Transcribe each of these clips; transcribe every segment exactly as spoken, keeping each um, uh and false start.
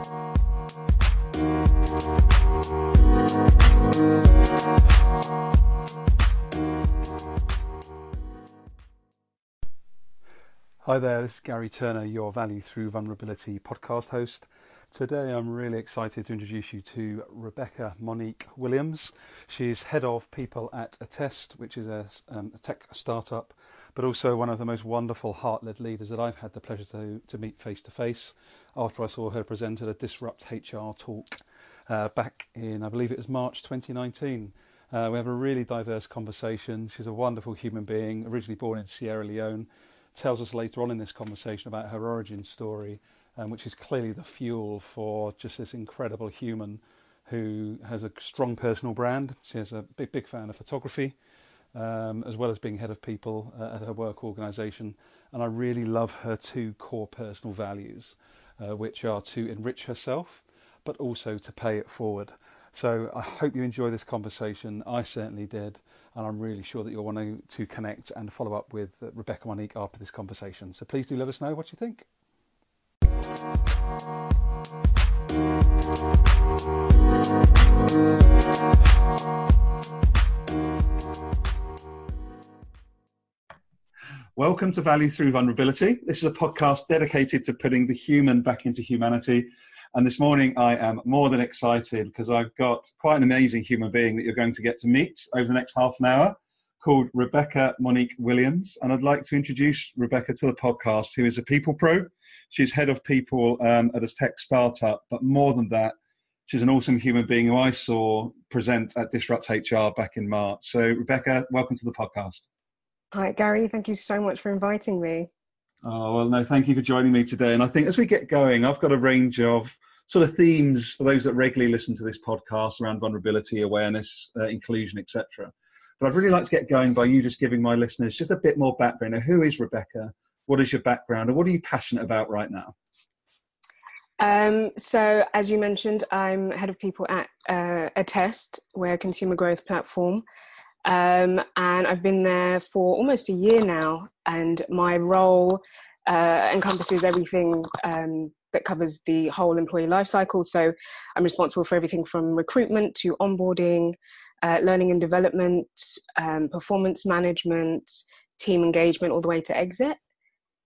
Hi there, this is Garry Turner, your Value Through Vulnerability podcast host. Today I'm really excited to introduce you to Rebecca Monique Williams. She's head of people at Attest, which is a, um, a tech startup, but also one of the most wonderful heart-led leaders that I've had the pleasure to, to meet face-to-face after I saw her present at a Disrupt H R talk uh, back in, I believe it was March twenty nineteen. Uh, we have a really diverse conversation. She's a wonderful human being, originally born in Sierra Leone, tells us later on in this conversation about her origin story, Um, which is clearly the fuel for just this incredible human who has a strong personal brand. She is a big, big fan of photography, um, as well as being head of people uh, at her work organisation. And I really love her two core personal values, uh, which are to enrich herself, but also to pay it forward. So I hope you enjoy this conversation. I certainly did. And I'm really sure that you'll want to connect and follow up with Rebecca Monique after this conversation. So please do let us know what you think. Welcome to Value Through Vulnerability. This is a podcast dedicated to putting the human back into humanity. And this morning I am more than excited because I've got quite an amazing human being that you're going to get to meet over the next half an hour, called Rebecca Monique Williams. And I'd like to introduce Rebecca to the podcast, who is a people pro. She's head of people um, at a tech startup, but more than that, she's an awesome human being who I saw present at Disrupt H R back in March. So Rebecca, welcome to the podcast. Hi, Gary. Thank you so much for inviting me. Oh, well, no, thank you for joining me today. And I think as we get going, I've got a range of sort of themes for those that regularly listen to this podcast around vulnerability, awareness, uh, inclusion, et cetera. But I'd really like to get going by you just giving my listeners just a bit more background. Who is Rebecca? What is your background? And what are you passionate about right now? Um, so, as you mentioned, I'm head of people at uh, Attest. We're a consumer growth platform. Um, and I've been there for almost a year now. And my role uh, encompasses everything um, that covers the whole employee lifecycle. So I'm responsible for everything from recruitment to onboarding, Uh, learning and development, um, performance management, team engagement, all the way to exit.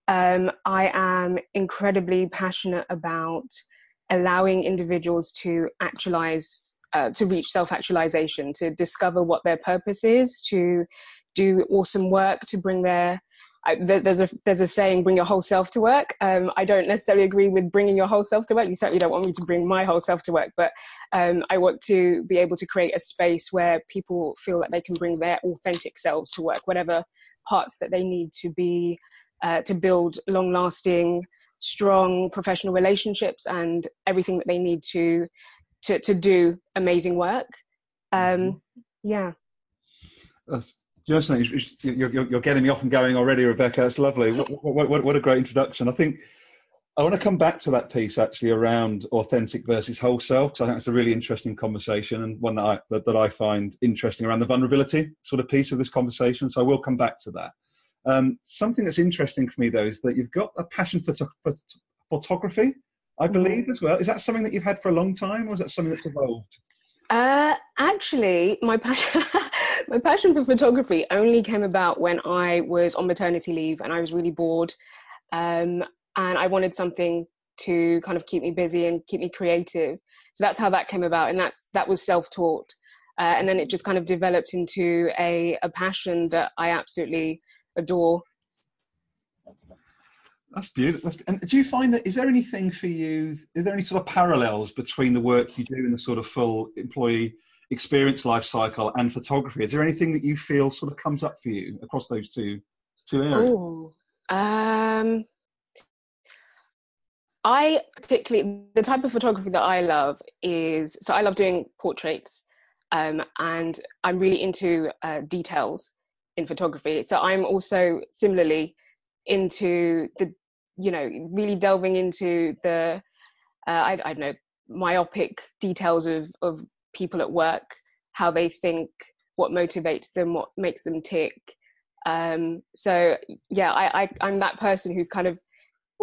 Um, I am incredibly passionate about allowing individuals to actualize, uh, to reach self-actualization, to discover what their purpose is, to do awesome work, to bring their, I, there's a there's a saying, bring your whole self to work. Um, I don't necessarily agree with bringing your whole self to work. You certainly don't want me to bring my whole self to work, but um, I want to be able to create a space where people feel that they can bring their authentic selves to work, whatever parts that they need to be, uh, to build long-lasting, strong professional relationships and everything that they need to, to, to do amazing work. Um, yeah. That's- Just you're, you're, you're getting me off and going already, Rebecca. That's lovely. What, what, what, what a great introduction. I think I want to come back to that piece actually around authentic versus whole self, because I think that's a really interesting conversation and one that I, that, that I find interesting around the vulnerability sort of piece of this conversation. So I will come back to that. Um, something that's interesting for me, though, is that you've got a passion for, to- for t- photography, I believe, as well. Is that something that you've had for a long time, or is that something that's evolved? Uh, actually, my passion... My passion for photography only came about when I was on maternity leave and I was really bored, um, and I wanted something to kind of keep me busy and keep me creative. So that's how that came about, and that's that was self-taught. Uh, and then it just kind of developed into a, a passion that I absolutely adore. That's beautiful. That's, and do you find that, is there anything for you, is there any sort of parallels between the work you do in the sort of full employee experience life cycle and photography? Is there anything that you feel sort of comes up for you across those two two areas? Ooh, um, I particularly, the type of photography that I love is, so I love doing portraits, um, and I'm really into uh, details in photography. So I'm also similarly into the, you know, really delving into the, uh, I, I don't know, myopic details of of people at work, how they think, what motivates them, what makes them tick. Um, so yeah, I, I, I'm that person who's kind of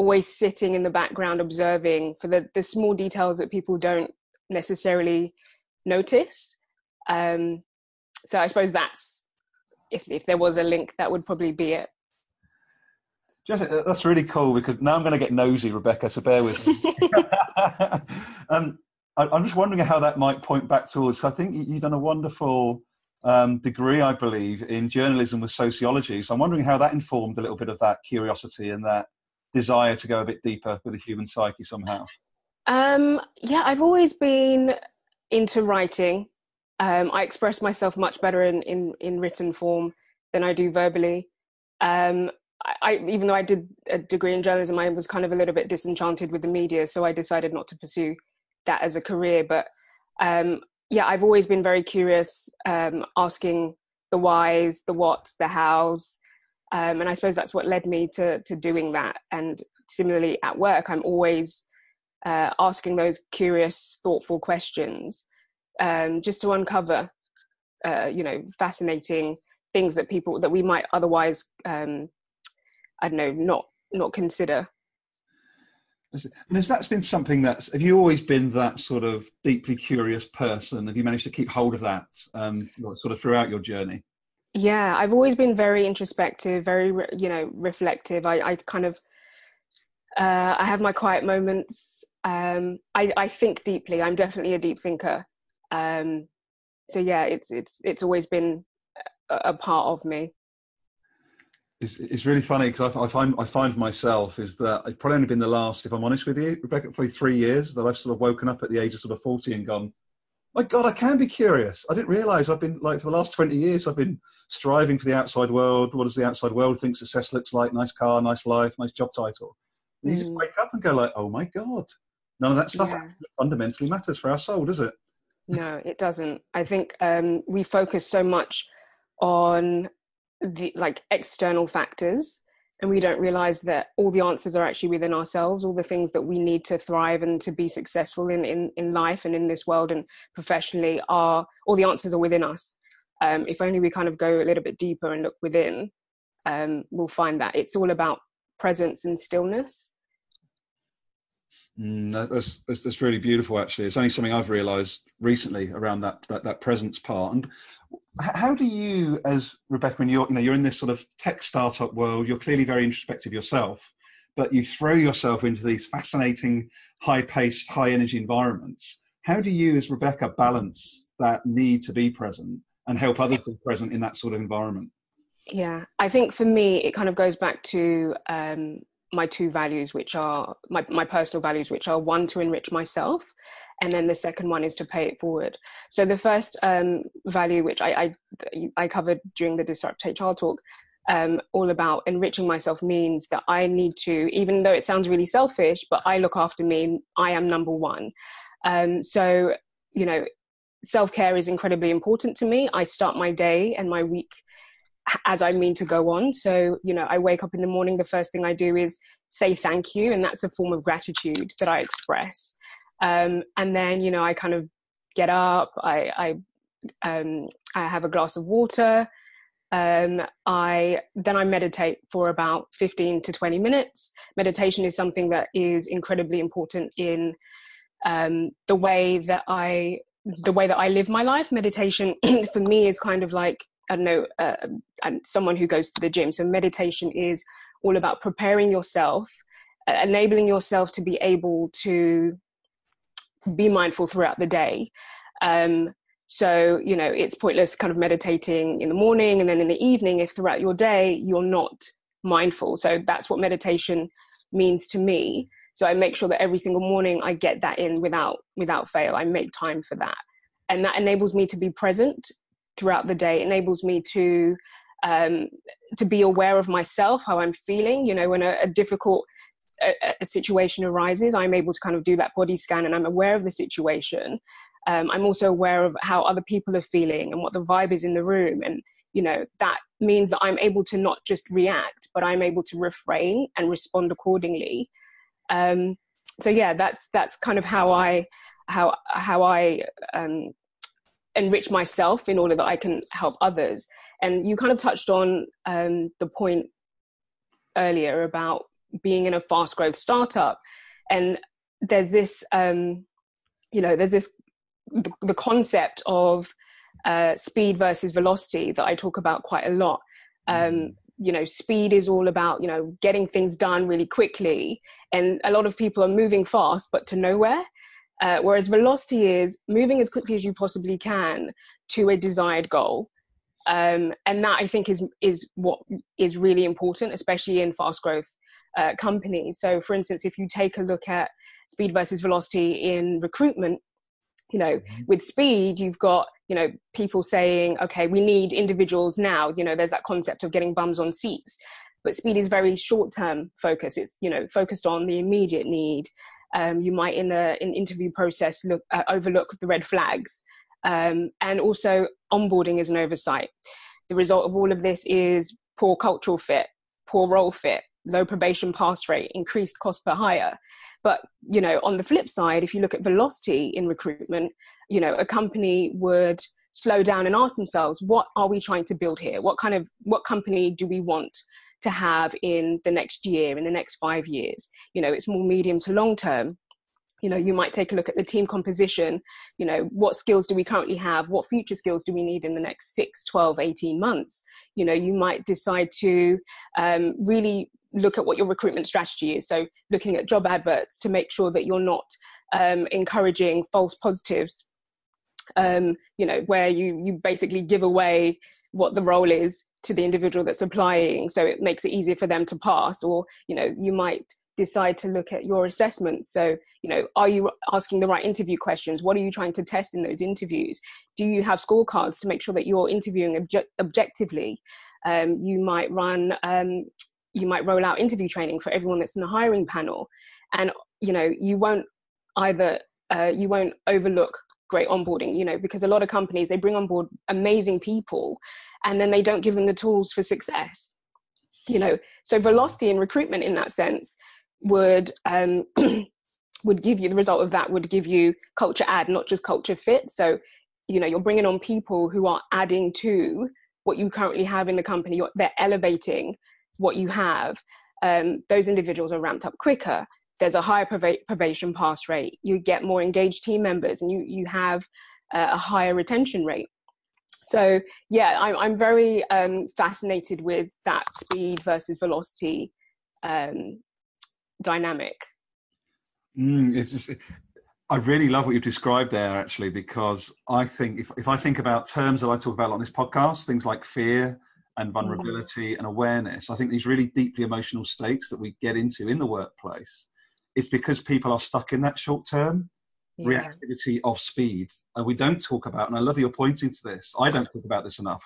always sitting in the background observing for the, the small details that people don't necessarily notice. Um, so I suppose that's, if if there was a link, that would probably be it. Jessica, that's really cool, because now I'm going to get nosy, Rebecca, so bear with me. um, I, I'm just wondering how that might point back towards, I think you've done a wonderful um, degree, I believe, in journalism with sociology. So I'm wondering how that informed a little bit of that curiosity and that desire to go a bit deeper with the human psyche somehow. Um, yeah, I've always been into writing. Um, I express myself much better in, in, in written form than I do verbally. Um, I, even though I did a degree in journalism, I was kind of a little bit disenchanted with the media, so I decided not to pursue that as a career. But um, yeah, I've always been very curious, um, asking the whys, the whats, the hows. Um, and I suppose that's what led me to, to doing that. And similarly at work, I'm always uh, asking those curious, thoughtful questions, um, just to uncover, uh, you know, fascinating things that people, that we might otherwise, um, I don't know, not, not consider. And has that been something that's, have you always been that sort of deeply curious person? Have you managed to keep hold of that um, sort of throughout your journey? Yeah, I've always been very introspective, very, you know, reflective. I, I kind of, uh, I have my quiet moments. Um, I, I think deeply. I'm definitely a deep thinker. Um, so yeah, it's, it's, it's always been a, a part of me. It's, it's really funny, because I, I find, I find myself is that it's probably only been the last, if I'm honest with you, Rebecca, probably three years that I've sort of woken up at the age of sort of forty and gone, my God, I can be curious. I didn't realise I've been, like, for the last twenty years, I've been striving for the outside world. What does the outside world think success looks like? Nice car, nice life, nice job title. And you mm. just wake up and go like, oh my God, none of that stuff yeah. fundamentally matters for our soul, does it? No, it doesn't. I think um, we focus so much on the, like, external factors, and we don't realise that all the answers are actually within ourselves, all the things that we need to thrive and to be successful in, in, in life and in this world and professionally are, all the answers are within us. Um, if only we kind of go a little bit deeper and look within, um, we'll find that it's all about presence and stillness. Mm, that's, that's, that's really beautiful, actually. It's only something I've realised recently around that, that, that presence part. And how do you, as Rebecca, when you're, you know, you're in this sort of tech startup world, you're clearly very introspective yourself, but you throw yourself into these fascinating, high-paced, high-energy environments. How do you, as Rebecca, balance that need to be present and help others be present in that sort of environment? Yeah, I think for me, it kind of goes back to um, my two values, which are my, my personal values, which are one, to enrich myself, and then the second one is to pay it forward. So the first um, value, which I, I, I covered during the Disrupt H R talk, um, all about enriching myself, means that I need to, even though it sounds really selfish, but I look after me, I am number one. Um, so, you know, self-care is incredibly important to me. I start my day and my week as I mean to go on. So, you know, I wake up in the morning, the first thing I do is say thank you, and that's a form of gratitude that I express. Um, and then, you know, I kind of get up, I, I, um, I have a glass of water. Um, I, then I meditate for about fifteen to twenty minutes. Meditation is something that is incredibly important in, um, the way that I, the way that I live my life. Meditation for me is kind of like, I don't know, uh, I'm someone who goes to the gym. So meditation is all about preparing yourself, uh, enabling yourself to be able to be mindful throughout the day. Um, so, you know, it's pointless kind of meditating in the morning and then in the evening if throughout your day you're not mindful. So that's what meditation means to me. So I make sure that every single morning I get that in without without fail. I make time for that. And that enables me to be present throughout the day, enables me to um, to be aware of myself, how I'm feeling. You know, when a, a difficult A, a situation arises, I'm able to kind of do that body scan and I'm aware of the situation. Um, I'm also aware of how other people are feeling and what the vibe is in the room. And, you know, that means that I'm able to not just react, but I'm able to refrain and respond accordingly. Um, so yeah, that's, that's kind of how I, how, how I um, enrich myself in order that I can help others. And you kind of touched on um, the point earlier about being in a fast growth startup. And there's this, um, you know, there's this, the, the concept of uh, speed versus velocity that I talk about quite a lot. Um, you know, speed is all about, you know, getting things done really quickly. And a lot of people are moving fast, but to nowhere. Uh, whereas velocity is moving as quickly as you possibly can to a desired goal. Um, and that I think is is what is really important, especially in fast growth uh, companies. So for instance, if you take a look at speed versus velocity in recruitment, you know, mm-hmm. with speed, you've got, you know, people saying, okay, we need individuals now, you know, there's that concept of getting bums on seats, but speed is very short-term focused. It's, you know, focused on the immediate need. Um, you might in a, an interview process look uh, overlook the red flags. Um, and also onboarding is an oversight. The result of all of this is poor cultural fit, poor role fit, low probation pass rate, increased cost per hire. But, you know, on the flip side, if you look at velocity in recruitment, you know, a company would slow down and ask themselves, what are we trying to build here? What kind of, what company do we want to have in the next year, in the next five years? You know, it's more medium to long term. You know, you might take a look at the team composition, you know, what skills do we currently have? What future skills do we need in the next six, twelve, eighteen months? You know, you might decide to um, really look at what your recruitment strategy is. So looking at job adverts to make sure that you're not um, encouraging false positives, um, you know, where you, you basically give away what the role is to the individual that's applying. So it makes it easier for them to pass. Or, you know, you might decide to look at your assessments. So, you know, are you asking the right interview questions? What are you trying to test in those interviews? Do you have scorecards to make sure that you're interviewing obje- objectively? Um, you might run, um, you might roll out interview training for everyone that's in the hiring panel. And, you know, you won't either, uh, you won't overlook great onboarding, you know, because a lot of companies, they bring on board amazing people and then they don't give them the tools for success. You know, so velocity in recruitment in that sense would um would give you the result of that would give you culture add, not just culture fit. So, you know, you're bringing on people who are adding to what you currently have in the company. You're, they're elevating what you have. Um those individuals are ramped up quicker. There's a higher prob- probation pass rate. You get more engaged team members, and you you have uh, a higher retention rate. So yeah, I'm I'm very um fascinated with that speed versus velocity um dynamic. Mm, it's just, I really love what you've described there, actually, because I think if, if I think about terms that I talk about on this podcast, things like fear and vulnerability and awareness, I think these really deeply emotional states that we get into in the workplace, it's because people are stuck in that short-term yeah. reactivity of speed. And we don't talk about, and I love your pointing to this, I don't talk about this enough,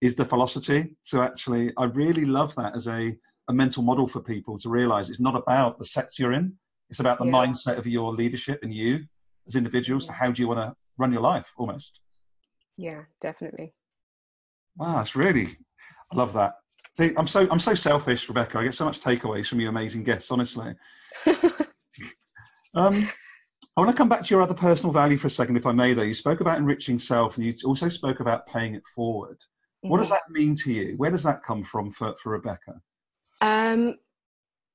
is the velocity. So actually, I really love that as a a mental model for people to realize it's not about the sets you're in, it's about the yeah. mindset of your leadership and you as individuals. Yeah. How do you want to run your life almost? Yeah, definitely. Wow, that's really, I love that. See, I'm so I'm so selfish, Rebecca. I get so much takeaways from your amazing guests, honestly. um, I want to come back to your other personal value for a second, if I may, though. You spoke about enriching self and you also spoke about paying it forward. Mm-hmm. What does that mean to you? Where does that come from for, for Rebecca? Um,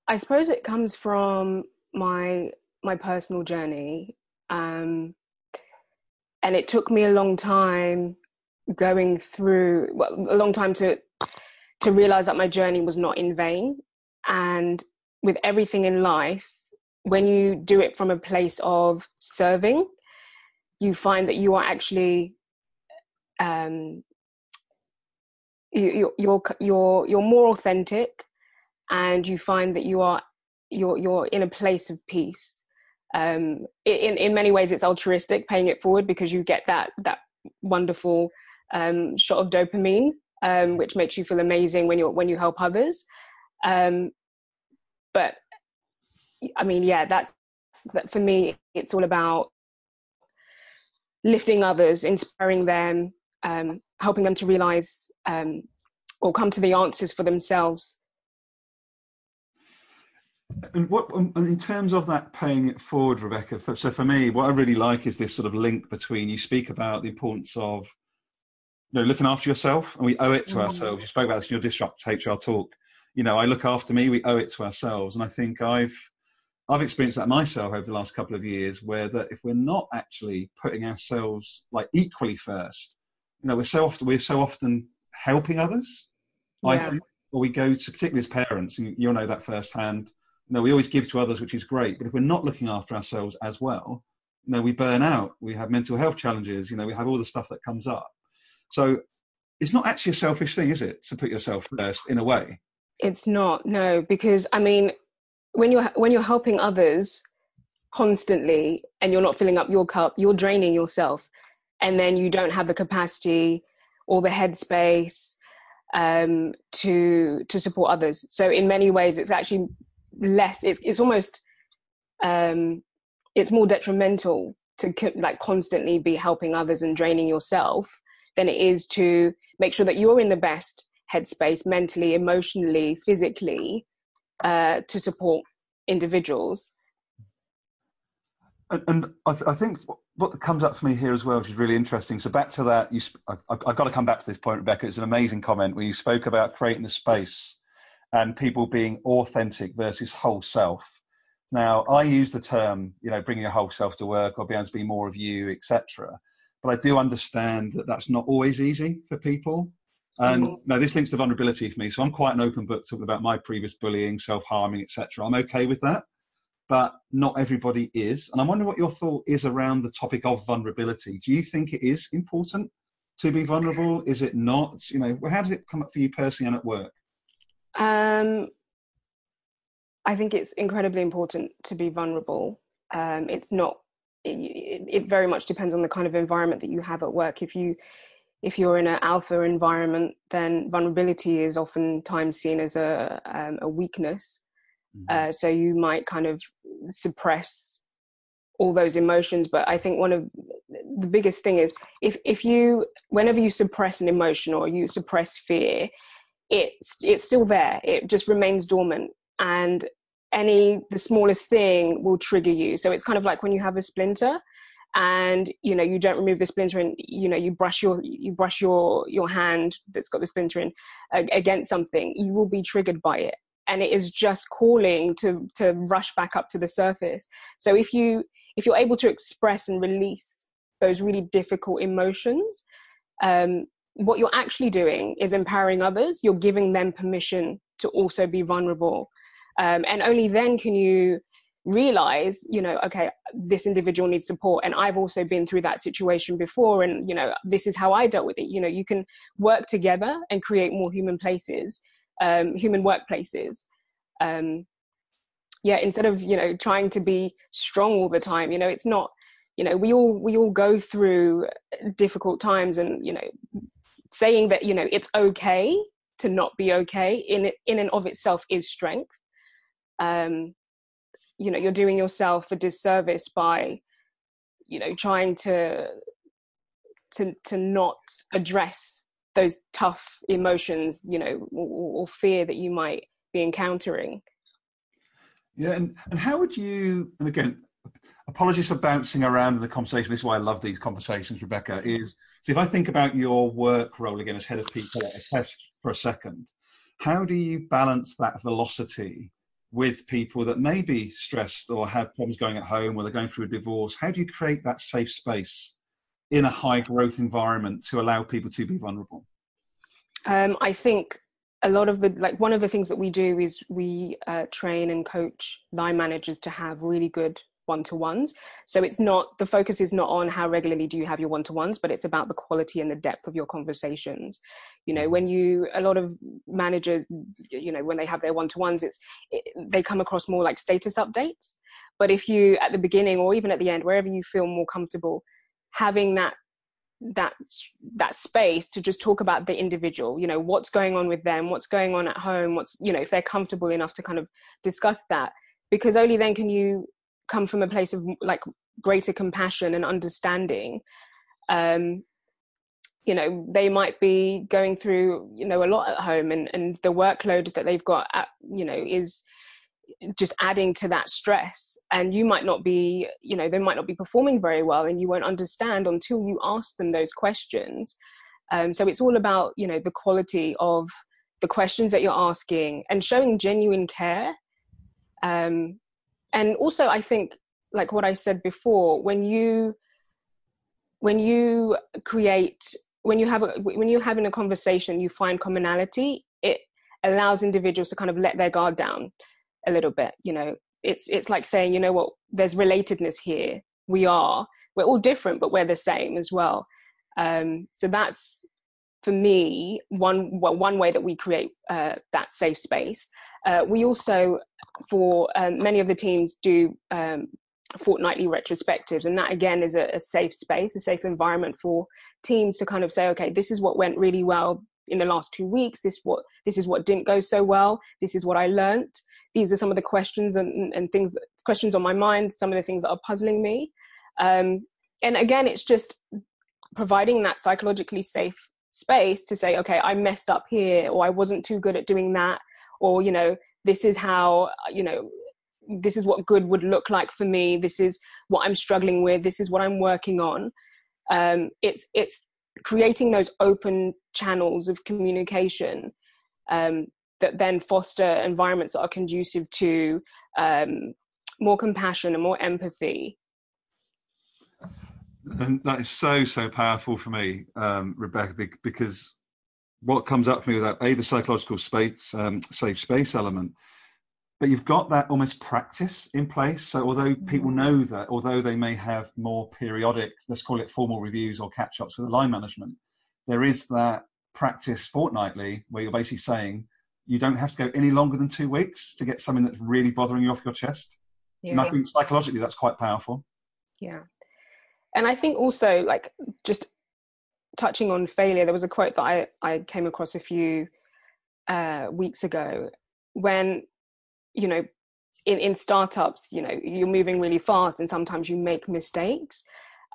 I suppose it comes from my, my personal journey. Um, and it took me a long time going through, well, a long time to, to realize that my journey was not in vain. And with everything in life, when you do it from a place of serving, you find that you are actually, um, you, you're, you're, you're more authentic. And you find that you are you're you're in a place of peace. Um, in in many ways, it's altruistic, paying it forward, because you get that that wonderful um, shot of dopamine, um, which makes you feel amazing when you when you help others. Um, but I mean, yeah, that's that for me. It's all about lifting others, inspiring them, um, helping them to realize um, or come to the answers for themselves. And what, in terms of that paying it forward, Rebecca, so for me, what I really like is this sort of link between, you speak about the importance of, you know, looking after yourself, and we owe it to mm-hmm. ourselves. You spoke about this in your Disrupt H R talk. you know, I look after me, we owe it to ourselves. And I think I've, I've experienced that myself over the last couple of years, where that if we're not actually putting ourselves like equally first, you know, we're so often, we're so often helping others. Yeah. I think, or we go to, particularly as parents, and you'll know that firsthand, you know, we always give to others, which is great. But if we're not looking after ourselves as well, you know, we burn out, we have mental health challenges, you know, we have all the stuff that comes up. So it's not actually a selfish thing, is it, to put yourself first in a way? It's not, no, because I mean, when you're, when you're helping others constantly and you're not filling up your cup, you're draining yourself, and then you don't have the capacity or the headspace um, to, to support others. So in many ways, it's actually less, it's, it's almost, um, it's more detrimental to co- like constantly be helping others and draining yourself than it is to make sure that you're in the best headspace mentally, emotionally, physically, uh, to support individuals. And, and I, th- I think what comes up for me here as well, which is really interesting. So back to that, you sp- I, I've got to come back to this point, Rebecca. It's an amazing comment where you spoke about creating the space and people being authentic versus whole self. Now, I use the term, you know, bringing your whole self to work or being able to be more of you, et cetera. But I do understand that that's not always easy for people. And mm-hmm. no, this links to vulnerability for me. So I'm quite an open book talking about my previous bullying, self-harming, et cetera. I'm okay with that, but not everybody is. And I wonder what your thought is around the topic of vulnerability. Do you think it is important to be vulnerable? Is it not? You know, how does it come up for you personally and at work? Um. I think it's incredibly important to be vulnerable. Um, it's not, it, it very much depends on the kind of environment that you have at work. If you, if you're in an alpha environment, then vulnerability is oftentimes seen as a, um, a weakness. Mm-hmm. Uh, so you might kind of suppress all those emotions. But I think one of the biggest thing is if, if you, whenever you suppress an emotion or you suppress fear, it's, it's still there. It just remains dormant. And any, the smallest thing will trigger you. So it's kind of like when you have a splinter and, you know, you don't remove the splinter and, you know, you brush your, you brush your, your hand that's got the splinter in uh, against something, you will be triggered by it. And it is just calling to, to rush back up to the surface. So if you, if you're able to express and release those really difficult emotions, um, what you're actually doing is empowering others. You're giving them permission to also be vulnerable. Um, and only then can you realize, you know, okay, this individual needs support. And I've also been through that situation before. And, you know, this is how I dealt with it. You know, you can work together and create more human places, um, human workplaces. Um, yeah, instead of, you know, trying to be strong all the time, you know, it's not, you know, we all, we all go through difficult times, and, you know, saying that, you know, it's okay to not be okay in, in and of itself is strength. Um, you know, you're doing yourself a disservice by, you know, trying to, to, to not address those tough emotions, you know, or, or fear that you might be encountering. Yeah. And, and how would you, and again, apologies for bouncing around in the conversation. This is why I love these conversations, Rebecca, is, so if I think about your work role again as head of people at Attest for a second, how do you balance that velocity with people that may be stressed or have problems going at home, or they're going through a divorce? How do you create that safe space in a high growth environment to allow people to be vulnerable? Um, I think a lot of the, like one of the things that we do is we uh, train and coach line managers to have really good one-to-ones. So it's not, the focus is not on how regularly do you have your one-to-ones, but it's about the quality and the depth of your conversations. You know, when you, a lot of managers, you know, when they have their one-to-ones, it's, it, they come across more like status updates. But if you, at the beginning or even at the end, wherever you feel more comfortable, having that, that, that space to just talk about the individual, you know, what's going on with them, what's going on at home, what's, you know, if they're comfortable enough to kind of discuss that, because only then can you come from a place of like greater compassion and understanding. Um, you know, they might be going through, you know, a lot at home, and, and the workload that they've got, at, you know, is just adding to that stress. And you might not be, you know, they might not be performing very well, and you won't understand until you ask them those questions. Um, so it's all about, you know, the quality of the questions that you're asking, and showing genuine care. Um, and also, I think, like what I said before, when you when you create, when you have a, when you're having a conversation, you find commonality. It allows individuals to kind of let their guard down a little bit. You know, it's it's like saying, you know what, there's relatedness here. We are we're all different, but we're the same as well. Um, so that's, for me, one well, one way that we create uh, that safe space. Uh, we also, for um, many of the teams, do um, fortnightly retrospectives, and that again is a, a safe space, a safe environment for teams to kind of say, okay, this is what went really well in the last two weeks. This what this is what didn't go so well. This is what I learned. These are some of the questions and, and things questions on my mind. Some of the things that are puzzling me. Um, and again, it's just providing that psychologically safe space to say, okay, I messed up here, or I wasn't too good at doing that, or, you know, this is how, you know, this is what good would look like for me. This is what I'm struggling with. This is what I'm working on. Um, it's, it's creating those open channels of communication, um, that then foster environments that are conducive to, um, more compassion and more empathy. And that is so, so powerful for me, um, Rebecca, because what comes up for me with that, A, the psychological space, um, safe space element, but you've got that almost practice in place. So although people know that, although they may have more periodic, let's call it formal reviews or catch-ups with the line management, there is that practice fortnightly where you're basically saying you don't have to go any longer than two weeks to get something that's really bothering you off your chest. Yeah. And I think psychologically that's quite powerful. Yeah. And I think also, like, just touching on failure, there was a quote that I, I came across a few uh, weeks ago when, you know, in, in startups, you know, you're moving really fast and sometimes you make mistakes.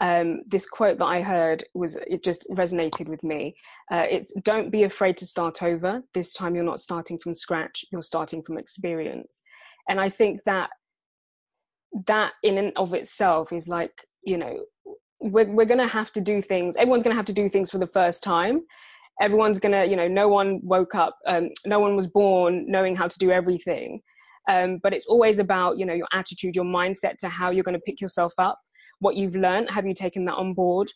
Um, this quote that I heard was, it just resonated with me. Uh, it's, don't be afraid to start over. This time you're not starting from scratch, you're starting from experience. And I think that that in and of itself is like, you know, we're, we're going to have to do things. Everyone's going to have to do things for the first time. Everyone's going to, you know, no one woke up, um, no one was born knowing how to do everything. Um, but it's always about, you know, your attitude, your mindset to how you're going to pick yourself up, what you've learned. Have you taken that on board?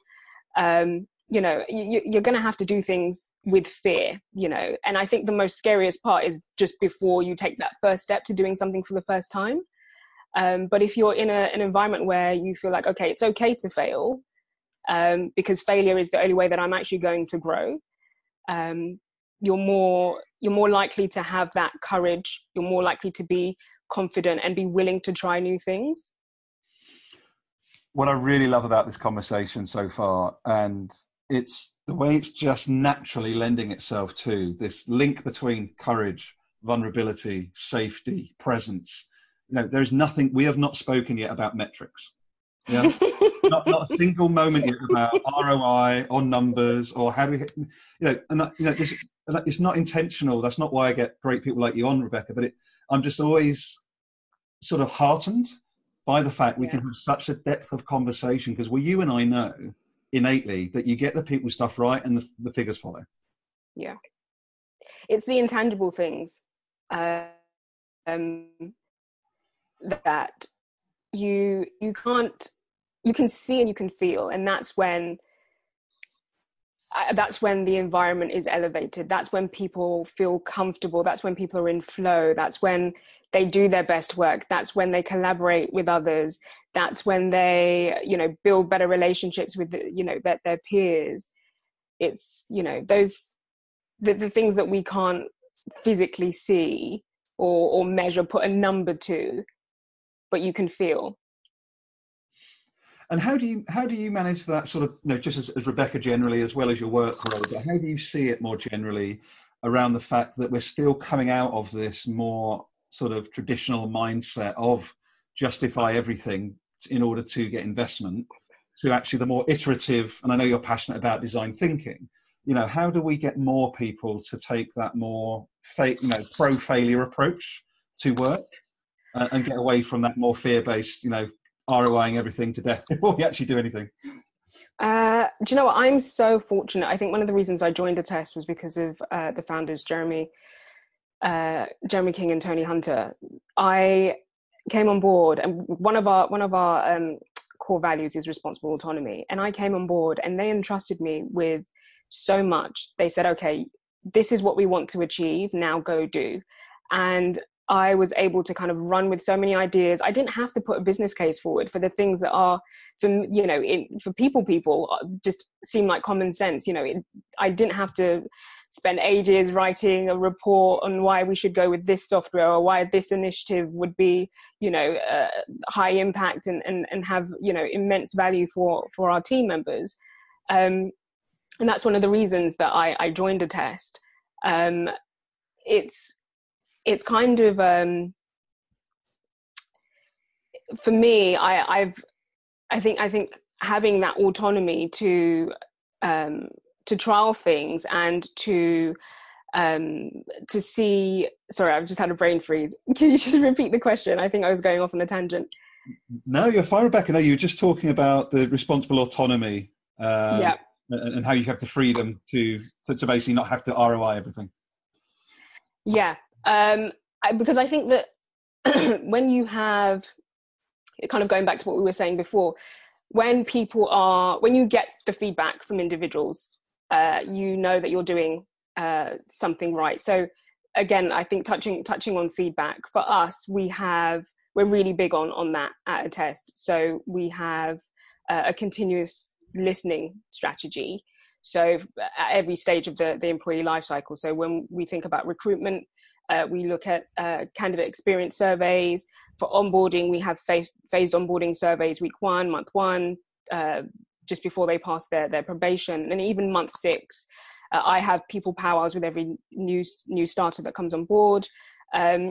Um, you know, you, you're going to have to do things with fear, you know, and I think the most scariest part is just before you take that first step to doing something for the first time. Um, but if you're in a, an environment where you feel like, okay, it's okay to fail, um, because failure is the only way that I'm actually going to grow. Um, you're more, you're more likely to have that courage. You're more likely to be confident and be willing to try new things. What I really love about this conversation so far, and it's the way it's just naturally lending itself to this link between courage, vulnerability, safety, presence. No, there's nothing, we have not spoken yet about metrics. Yeah? not, not a single moment yet about R O I or numbers or how do we, you know, and that, you know, this, it's not intentional. That's not why I get great people like you on, Rebecca, but it, I'm just always sort of heartened by the fact we yeah. can have such a depth of conversation, because well, you and I know innately that you get the people stuff right and the, the figures follow. Yeah. It's the intangible things. Uh, um, that you you can't you can see and you can feel, and that's when uh, that's when the environment is elevated. That's when people feel comfortable. That's when people are in flow. That's when they do their best work. That's when they collaborate with others. That's when they, you know, build better relationships with, you know, their, their peers. It's, you know, those the, the things that we can't physically see or, or measure, put a number to, but you can feel. And how do you how do you manage that sort of, you know, just as, as Rebecca generally, as well as your work, but how do you see it more generally around the fact that we're still coming out of this more sort of traditional mindset of justify everything in order to get investment, to actually the more iterative, and I know you're passionate about design thinking, you know, how do we get more people to take that more fa- you know, pro-failure approach to work? Uh, and get away from that more fear-based, you know, ROIing everything to death before we actually do anything. Uh, do you know what? I'm so fortunate. I think one of the reasons I joined Attest was because of uh, the founders, Jeremy, uh, Jeremy King and Tony Hunter. I came on board, and one of our one of our um, core values is responsible autonomy. And I came on board, and they entrusted me with so much. They said, "Okay, this is what we want to achieve. Now go do." And I was able to kind of run with so many ideas. I didn't have to put a business case forward for the things that are, for you know, it, for people, people just seem like common sense. You know, it, I didn't have to spend ages writing a report on why we should go with this software or why this initiative would be, you know, uh, high impact and, and, and have, you know, immense value for, for our team members. Um, and that's one of the reasons that I, I joined Attest. Um, it's, It's kind of, um, for me, I, I've, I think, I think having that autonomy to, um, to trial things and to, um, to see, sorry, I've just had a brain freeze. Can you just repeat the question? I think I was going off on a tangent. No, you're fine, Rebecca. No, you were just talking about the responsible autonomy, um, yeah. and, and how you have the freedom to, to, to basically not have to R O I everything. Yeah. Um, I, because I think that when you have, kind of going back to what we were saying before, when people are, when you get the feedback from individuals, uh, you know that you're doing uh, something right. So again, I think touching touching on feedback, for us, we have, we're really big on, on that at Attest. So we have uh, a continuous listening strategy. So at every stage of the, the employee life cycle. So when we think about recruitment, Uh, we look at uh, candidate experience surveys. For onboarding, we have phased, phased onboarding surveys week one, month one, uh, just before they pass their, their probation, and even month six. Uh, I have people powwows with every new new starter that comes on board. Um,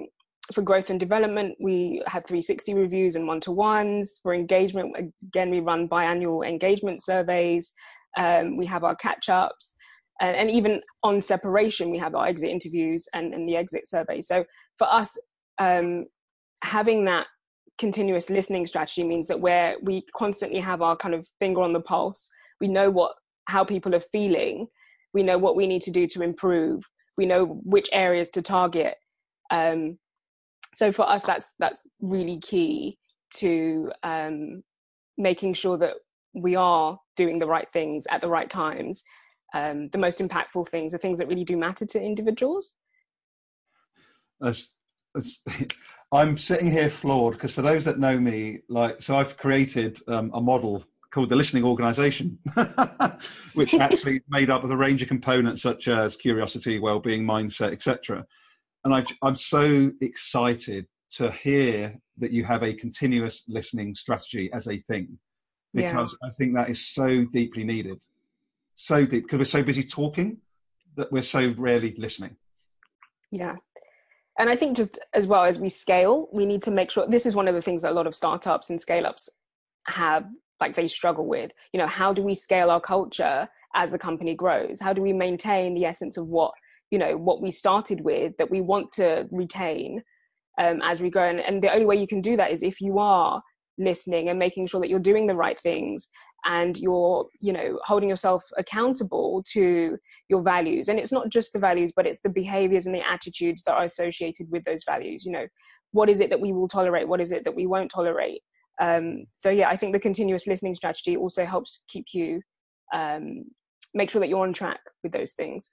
for growth and development, we have three sixty reviews and one-to-ones. For engagement, again, we run biannual engagement surveys. Um, we have our catch-ups. And even on separation, we have our exit interviews and, and the exit survey. So for us, um, having that continuous listening strategy means that where we constantly have our kind of finger on the pulse, we know what how people are feeling, we know what we need to do to improve, we know which areas to target. Um, so for us, that's that's really key to um, making sure that we are doing the right things at the right times. Um, the most impactful things, the things that really do matter to individuals. That's, that's, I'm sitting here floored because for those that know me, like, so I've created um, a model called the Listening Organisation, which actually made up of a range of components such as curiosity, well-being, mindset, et cetera. And I've, I'm so excited to hear that you have a continuous listening strategy as a thing, because yeah. I think that is so deeply needed. So deep, because we're so busy talking that we're so rarely listening. Yeah. And I think just as well as we scale, we need to make sure, this is one of the things that a lot of startups and scale ups have, like they struggle with, you know, how do we scale our culture as the company grows? How do we maintain the essence of what, you know, what we started with that we want to retain um, as we grow? And, and the only way you can do that is if you are listening and making sure that you're doing the right things and you're, you know, holding yourself accountable to your values. And it's not just the values, but it's the behaviors and the attitudes that are associated with those values. You know, what is it that we will tolerate? What is it that we won't tolerate? Um, so yeah, I think the continuous listening strategy also helps keep you, um, make sure that you're on track with those things.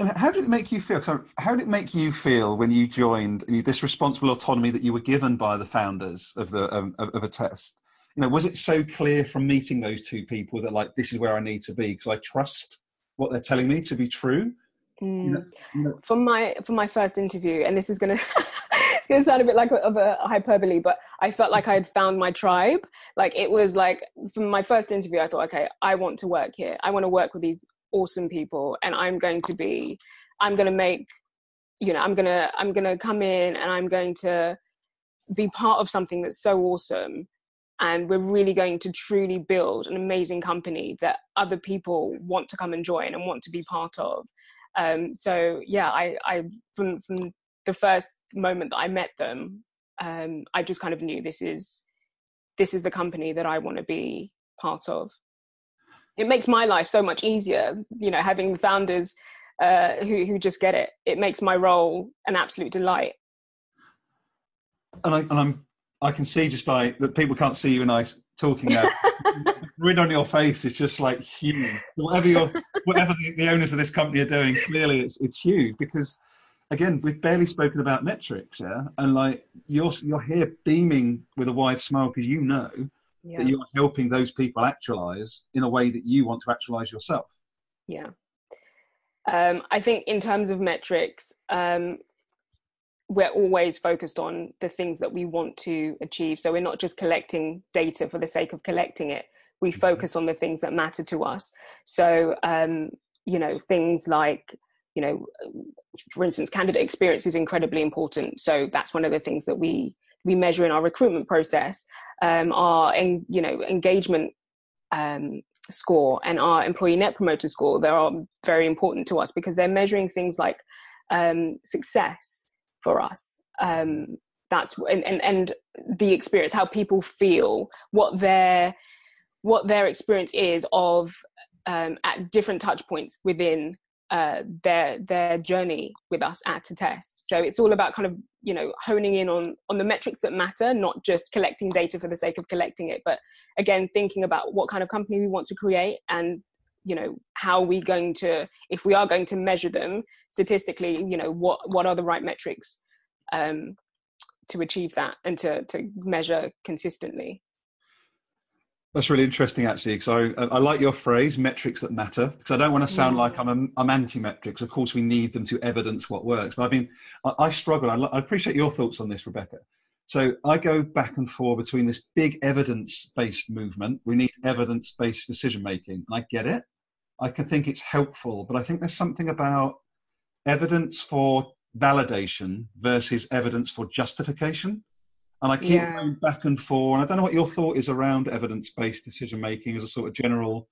And how did it make you feel? How did it make you feel when you joined this responsible autonomy that you were given by the founders of the um, of, of Attest? You know, was it so clear from meeting those two people that, like, this is where I need to be because I trust what they're telling me to be true? Mm. You know, you know. For my for my first interview, and this is gonna it's gonna sound a bit like a, of a hyperbole, but I felt like I had found my tribe. Like, it was like from my first interview, I thought, okay, I want to work here. I want to work with these awesome people, and I'm going to be, I'm going to make, you know, I'm gonna I'm gonna come in and I'm going to be part of something that's so awesome. And we're really going to truly build an amazing company that other people want to come and join and want to be part of. Um, so yeah, I, I from, from the first moment that I met them, um, I just kind of knew this is this is the company that I want to be part of. It makes my life so much easier, you know, having founders uh, who, who just get it. It makes my role an absolute delight. And, I, and I'm, I can see just by that people can't see you and I talking now. The grin on your face is just like huge. Whatever your, whatever the, the owners of this company are doing, clearly it's it's huge, because again, we've barely spoken about metrics, yeah. And like you're you're here beaming with a wide smile because you know yeah. that you're helping those people actualize in a way that you want to actualize yourself. Yeah, um, I think in terms of metrics. Um, we're always focused on the things that we want to achieve. So we're not just collecting data for the sake of collecting it. We mm-hmm. focus on the things that matter to us. So, um, you know, things like, you know, for instance, candidate experience is incredibly important. So that's one of the things that we, we measure in our recruitment process, um, our, en- you know, engagement um, score and our employee net promoter score. They are very important to us because they're measuring things like um, success, for us, um, that's and, and and the experience, how people feel, what their what their experience is of um, at different touch points within uh, their their journey with us at Attest. So it's all about kind of you know honing in on on the metrics that matter, not just collecting data for the sake of collecting it, but again thinking about what kind of company we want to create and. You know, how are we going to, if we are going to measure them statistically, you know, what, what are the right metrics um, to achieve that and to, to measure consistently? That's really interesting, actually, because I, I like your phrase, metrics that matter, because I don't want to sound mm. like I'm, a, I'm anti-metrics. Of course, we need them to evidence what works. But I mean, I, I struggle. I, I appreciate your thoughts on this, Rebecca. So I go back and forth between this big evidence-based movement. We need evidence-based decision-making. And I get it. I can think it's helpful, but I think there's something about evidence for validation versus evidence for justification. And I keep yeah. going back and forth. And I don't know what your thought is around evidence-based decision-making as a sort of general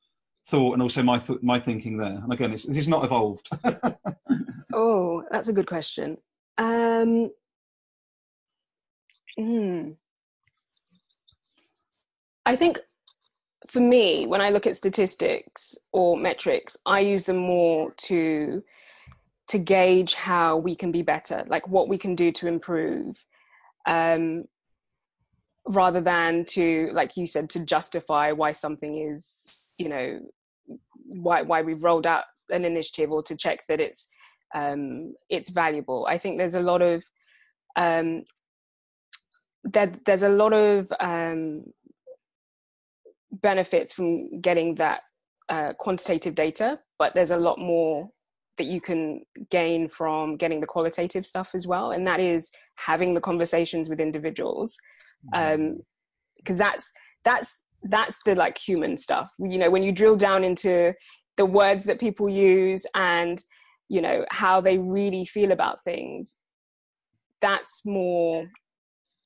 thought, and also my th- my thinking there. And again, it's, it's not evolved. Oh, that's a good question. Um, mm, I think... For me, when I look at statistics or metrics, I use them more to to gauge how we can be better, like what we can do to improve, um, rather than to, like you said, to justify why something is, you know, why why we've rolled out an initiative or to check that it's um, it's valuable. I think there's a lot of um, there, there's a lot of um, benefits from getting that uh, quantitative data, but there's a lot more that you can gain from getting the qualitative stuff as well, and that is having the conversations with individuals, um because that's that's that's the like human stuff, you know, when you drill down into the words that people use and you know how they really feel about things, that's more,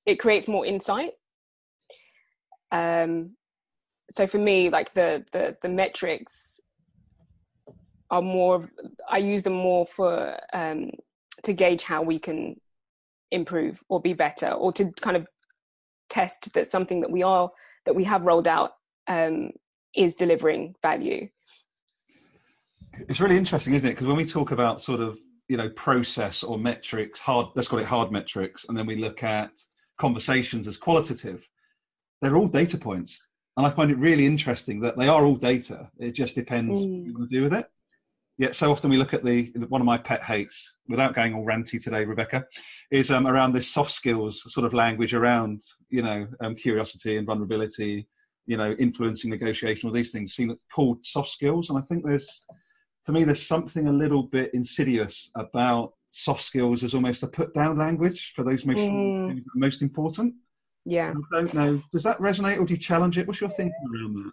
it creates more insight. um So for me, like the, the, the metrics are more, I use them more for, um, to gauge how we can improve or be better, or to kind of test that something that we are, that we have rolled out um, is delivering value. It's really interesting, isn't it? Because when we talk about sort of, you know, process or metrics, hard, let's call it hard metrics, and then we look at conversations as qualitative, they're all data points. And I find it really interesting that they are all data. It just depends mm. what you want to do with it. Yet so often we look at the, one of my pet hates, without going all ranty today, Rebecca, is um, around this soft skills sort of language around, you know, um, curiosity and vulnerability, you know, influencing negotiation, all these things seem called soft skills. And I think there's, for me, there's something a little bit insidious about soft skills as almost a put down language for those most, mm. most important. Yeah. I don't know. Does that resonate, or do you challenge it? What's your thinking around that?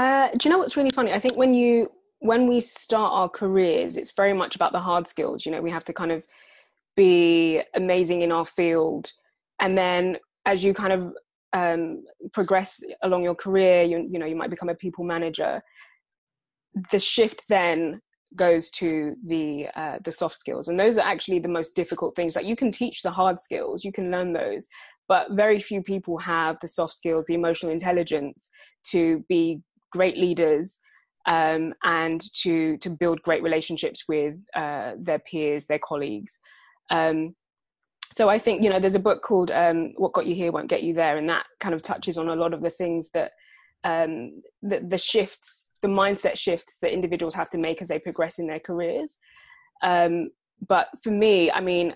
Uh, do you know what's really funny? I think when you when we start our careers, it's very much about the hard skills. You know, we have to kind of be amazing in our field, and then as you kind of um, progress along your career, you you know you might become a people manager. The shift then goes to the uh, the soft skills, and those are actually the most difficult things. Like you can teach the hard skills, you can learn those. But very few people have the soft skills, the emotional intelligence to be great leaders um, and to to build great relationships with uh, their peers, their colleagues. Um, so I think, you know, there's a book called um, What Got You Here Won't Get You There. And that kind of touches on a lot of the things that um, the, the shifts, the mindset shifts that individuals have to make as they progress in their careers. Um, but for me, I mean,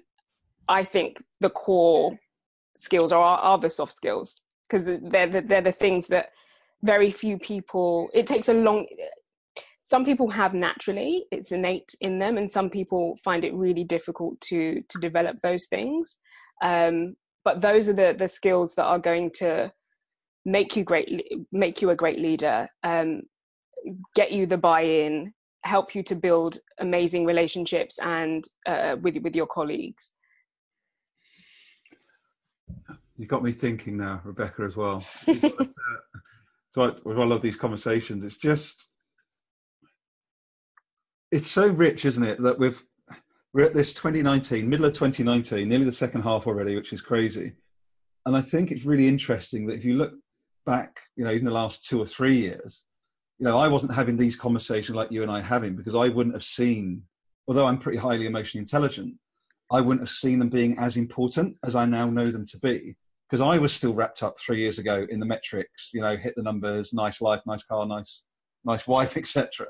I think the core skills are, are the soft skills, because they're the, they're the things that very few people, it takes a long, some people have naturally, it's innate in them, and some people find it really difficult to to develop those things. Um, but those are the the skills that are going to make you great, make you a great leader, um, get you the buy-in, help you to build amazing relationships and uh, with with your colleagues. You got me thinking now, Rebecca, as well. So I, I love these conversations. It's just, it's so rich, isn't it? That we've, we're at this twenty nineteen, middle of twenty nineteen, nearly the second half already, which is crazy. And I think it's really interesting that if you look back, you know, even the last two or three years, you know, I wasn't having these conversations like you and I are having, because I wouldn't have seen, although I'm pretty highly emotionally intelligent, I wouldn't have seen them being as important as I now know them to be. Because I was still wrapped up three years ago in the metrics, you know, hit the numbers, nice life, nice car, nice, nice wife, et cetera.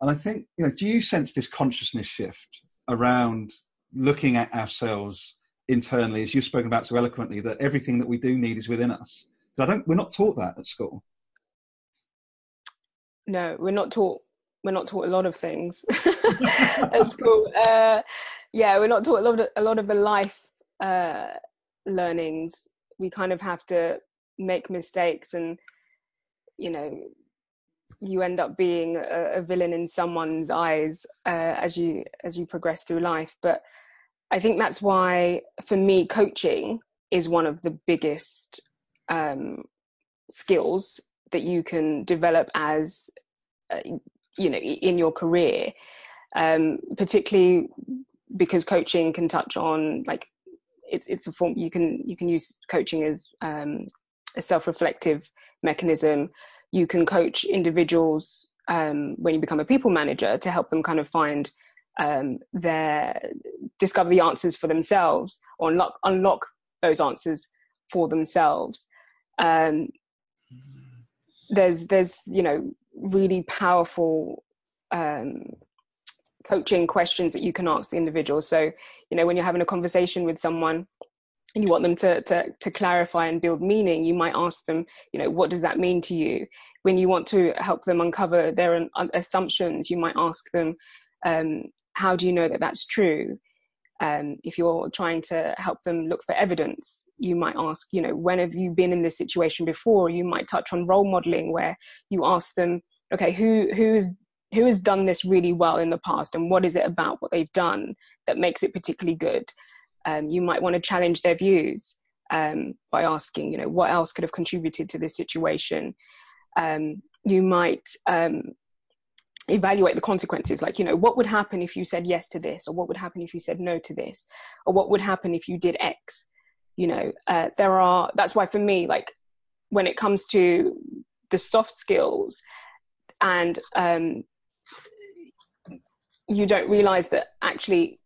And I think, you know, do you sense this consciousness shift around looking at ourselves internally, as you've spoken about so eloquently, that everything that we do need is within us? Because I don't, we're not taught that at school. No, we're not taught. We're not taught a lot of things at school. Uh, yeah, we're not taught a lot of, a lot of the life uh, learnings. We kind of have to make mistakes, and you know, you end up being a, a villain in someone's eyes uh, as you as you progress through life. But I think that's why, for me, coaching is one of the biggest um, skills that you can develop as uh, you know, in your career, um, particularly because coaching can touch on like. It's it's a form you can you can use coaching as um, a self-reflective mechanism. You can coach individuals um, when you become a people manager to help them kind of find um, their discover the answers for themselves, or unlock unlock those answers for themselves. Um, there's there's you know really powerful Um, coaching questions that you can ask the individual. So, you know, when you're having a conversation with someone and you want them to, to, to clarify and build meaning, you might ask them, you know, what does that mean to you? When you want to help them uncover their un- assumptions, you might ask them, um, how do you know that that's true? Um, if you're trying to help them look for evidence, you might ask, you know, when have you been in this situation before? You might touch on role modeling, where you ask them, okay, who who is who has done this really well in the past, and what is it about what they've done that makes it particularly good? Um, you might want to challenge their views um, by asking, you know, what else could have contributed to this situation? Um, you might um, evaluate the consequences, like, you know, what would happen if you said yes to this, or what would happen if you said no to this, or what would happen if you did X? You know, uh, there are, that's why for me, like, when it comes to the soft skills and, um, you don't realize that actually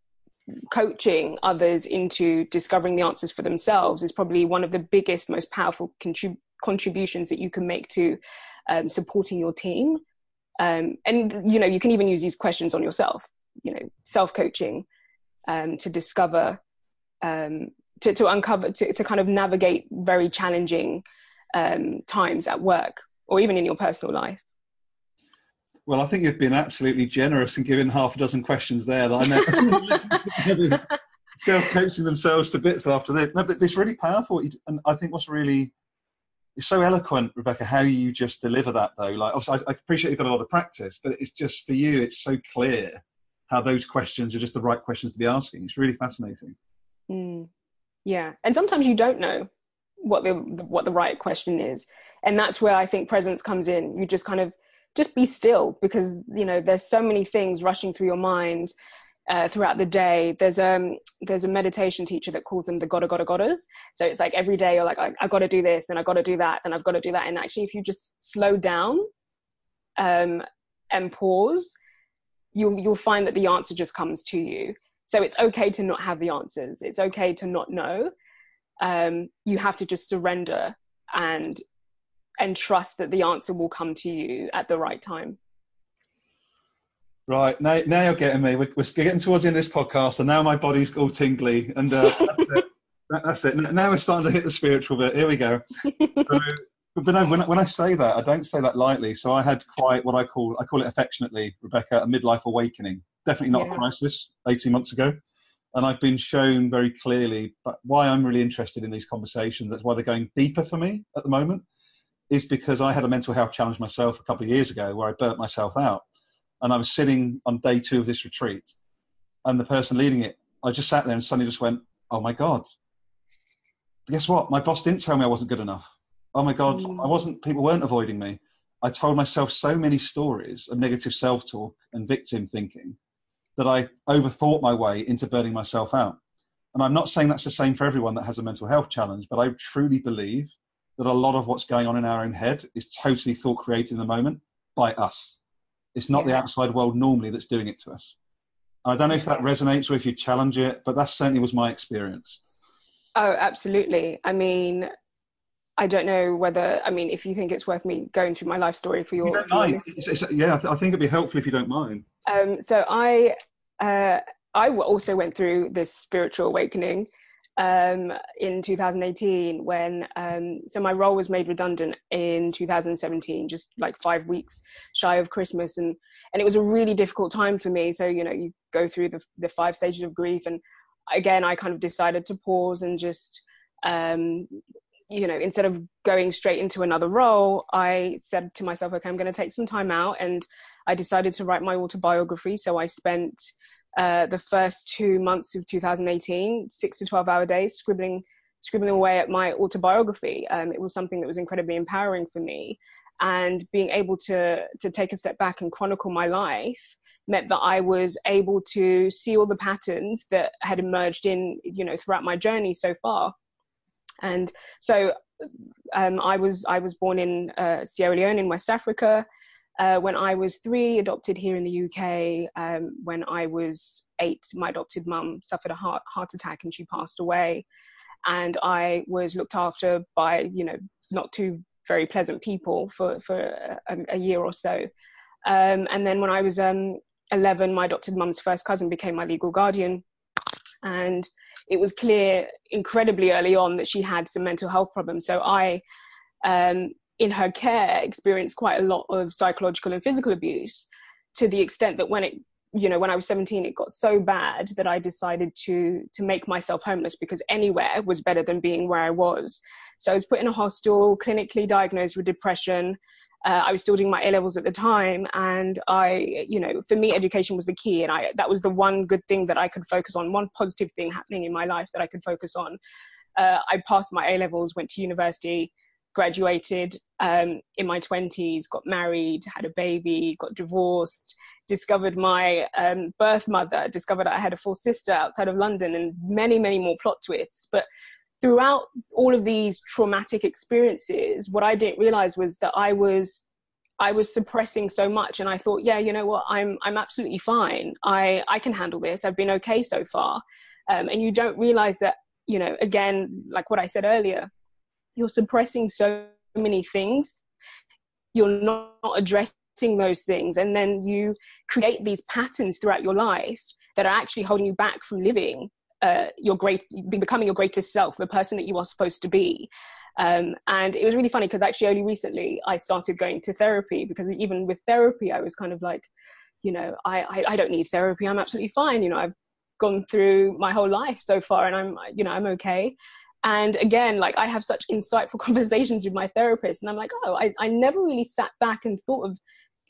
coaching others into discovering the answers for themselves is probably one of the biggest, most powerful contrib- contributions that you can make to um, supporting your team. Um, and, you know, you can even use these questions on yourself, you know, self-coaching um, to discover, um, to, to uncover, to, to kind of navigate very challenging um, times at work or even in your personal life. Well, I think you've been absolutely generous in giving half a dozen questions there that I know self-coaching themselves to bits after this. No, but it's really powerful. And I think what's really, it's so eloquent, Rebecca, how you just deliver that though. Like, obviously, I appreciate you've got a lot of practice, but it's just for you, it's so clear how those questions are just the right questions to be asking. It's really fascinating. Mm, yeah. And sometimes you don't know what the what the right question is. And that's where I think presence comes in. You just kind of, just be still, because, you know, there's so many things rushing through your mind uh, throughout the day. There's um there's a meditation teacher that calls them the gotta gotta gottas. So it's like every day you're like, I, I got to do this, then I got to do that, then I've got to do that. And actually, if you just slow down um, and pause, you'll, you'll find that the answer just comes to you. So it's okay to not have the answers. It's okay to not know. Um, you have to just surrender and and trust that the answer will come to you at the right time. Right, now, now you're getting me. We're, we're getting towards the end of this podcast, and now my body's all tingly. And uh, that's it. That's it. Now we're starting to hit the spiritual bit. Here we go. So, but no, when, when I say that, I don't say that lightly. So I had quite what I call, I call it affectionately, Rebecca, a midlife awakening. Definitely not yeah. a crisis, eighteen months ago. And I've been shown very clearly why I'm really interested in these conversations. That's why they're going deeper for me at the moment, is because I had a mental health challenge myself a couple of years ago where I burnt myself out. And I was sitting on day two of this retreat, and the person leading it, I just sat there and suddenly just went, oh my God, guess what? My boss didn't tell me I wasn't good enough. Oh my God, mm. I wasn't, people weren't avoiding me. I told myself so many stories of negative self-talk and victim thinking that I overthought my way into burning myself out. And I'm not saying that's the same for everyone that has a mental health challenge, but I truly believe that a lot of what's going on in our own head is totally thought created in the moment by us. It's not yeah. the outside world normally that's doing it to us. I don't know if that resonates or if you challenge it, but that certainly was my experience. Oh, absolutely. I mean, I don't know whether, I mean, if you think it's worth me going through my life story for your... You don't mind. It's, it's, yeah, I, th- I think it'd be helpful if you don't mind. Um, so I, uh, I also went through this spiritual awakening um, in two thousand eighteen when, um, so my role was made redundant in two thousand seventeen, just like five weeks shy of Christmas. And, and it was a really difficult time for me. So, you know, you go through the, the five stages of grief, and again, I kind of decided to pause and just, um, you know, instead of going straight into another role, I said to myself, okay, I'm going to take some time out. And I decided to write my autobiography. So I spent uh, the first two months of two thousand eighteen, six to twelve hour days, scribbling scribbling away at my autobiography. Um, it was something that was incredibly empowering for me. And being able to to take a step back and chronicle my life meant that I was able to see all the patterns that had emerged in, you know, throughout my journey so far. And so um, I was I was born in uh, Sierra Leone in West Africa. Uh, when I was three, adopted here in the U K. Um, when I was eight, my adopted mum suffered a heart heart attack and she passed away. And I was looked after by, you know, not too very pleasant people for, for a, a year or so. Um, and then when I was um, eleven, my adopted mum's first cousin became my legal guardian. And it was clear incredibly early on that she had some mental health problems. So I, um, in her care, experienced quite a lot of psychological and physical abuse, to the extent that when it, you know, when I was seventeen, it got so bad that I decided to to make myself homeless, because anywhere was better than being where I was. So I was put in a hostel, clinically diagnosed with depression. Uh, I was still doing my A-levels at the time, and I, you know, for me, education was the key, and I that was the one good thing that I could focus on, one positive thing happening in my life that I could focus on. Uh, I passed my A-levels, went to university, graduated um, in my twenties, got married, had a baby, got divorced, discovered my um, birth mother, discovered I had a full sister outside of London, and many, many more plot twists. But throughout all of these traumatic experiences, what I didn't realize was that I was, I was suppressing so much, and I thought, yeah, you know what, I'm, I'm absolutely fine. I, I can handle this. I've been okay so far. Um, and you don't realize that, you know, again, like what I said earlier, you're suppressing so many things. You're not addressing those things, and then you create these patterns throughout your life that are actually holding you back from living Uh, your great becoming your greatest self, the person that you are supposed to be. Um, and it was really funny, because actually only recently I started going to therapy, because even with therapy I was kind of like, you know, I, I, I don't need therapy, I'm absolutely fine, you know, I've gone through my whole life so far and I'm, you know, I'm okay. And again, like, I have such insightful conversations with my therapist, and I'm like, oh, I, I never really sat back and thought of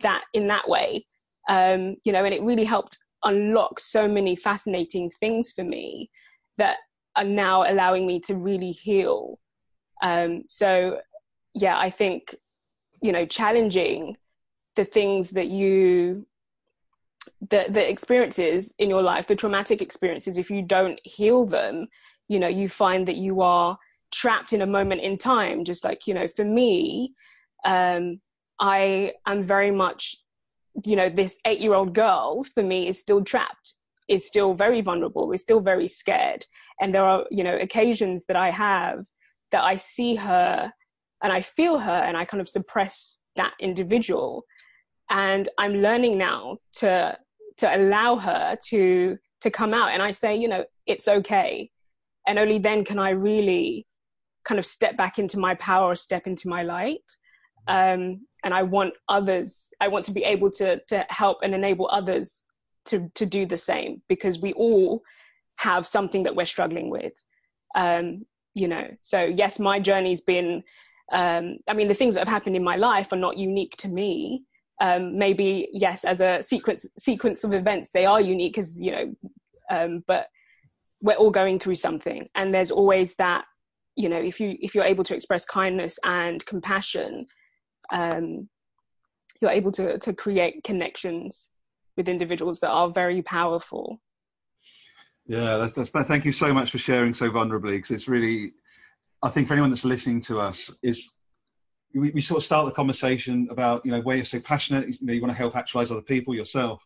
that in that way, um, you know, and it really helped unlock so many fascinating things for me that are now allowing me to really heal. Um, so yeah, I think, you know, challenging the things that you, the, the experiences in your life, the traumatic experiences, if you don't heal them, you know, you find that you are trapped in a moment in time. Just like, you know, for me, um, I am very much, you know, this eight-year-old girl for me is still trapped, is still very vulnerable, is still very scared. And there are, you know, occasions that I have that I see her and I feel her and I kind of suppress that individual. And I'm learning now to to allow her to to come out. And I say, you know, it's okay. And only then can I really kind of step back into my power, step into my light. Um, and I want others, I want to be able to to help and enable others to to do the same, because we all have something that we're struggling with. Um, you know, so yes, my journey's been, um, I mean, the things that have happened in my life are not unique to me. Um, maybe, yes, as a sequence sequence of events, they are unique, as you know, um, but we're all going through something. And there's always that, you know, if you if you're able to express kindness and compassion, um, you're able to to create connections with individuals that are very powerful. Yeah, that's, that's thank you so much for sharing so vulnerably, because it's really, I think for anyone that's listening to us, is we, we sort of start the conversation about, you know, where you're so passionate, you know, you want to help actualize other people yourself.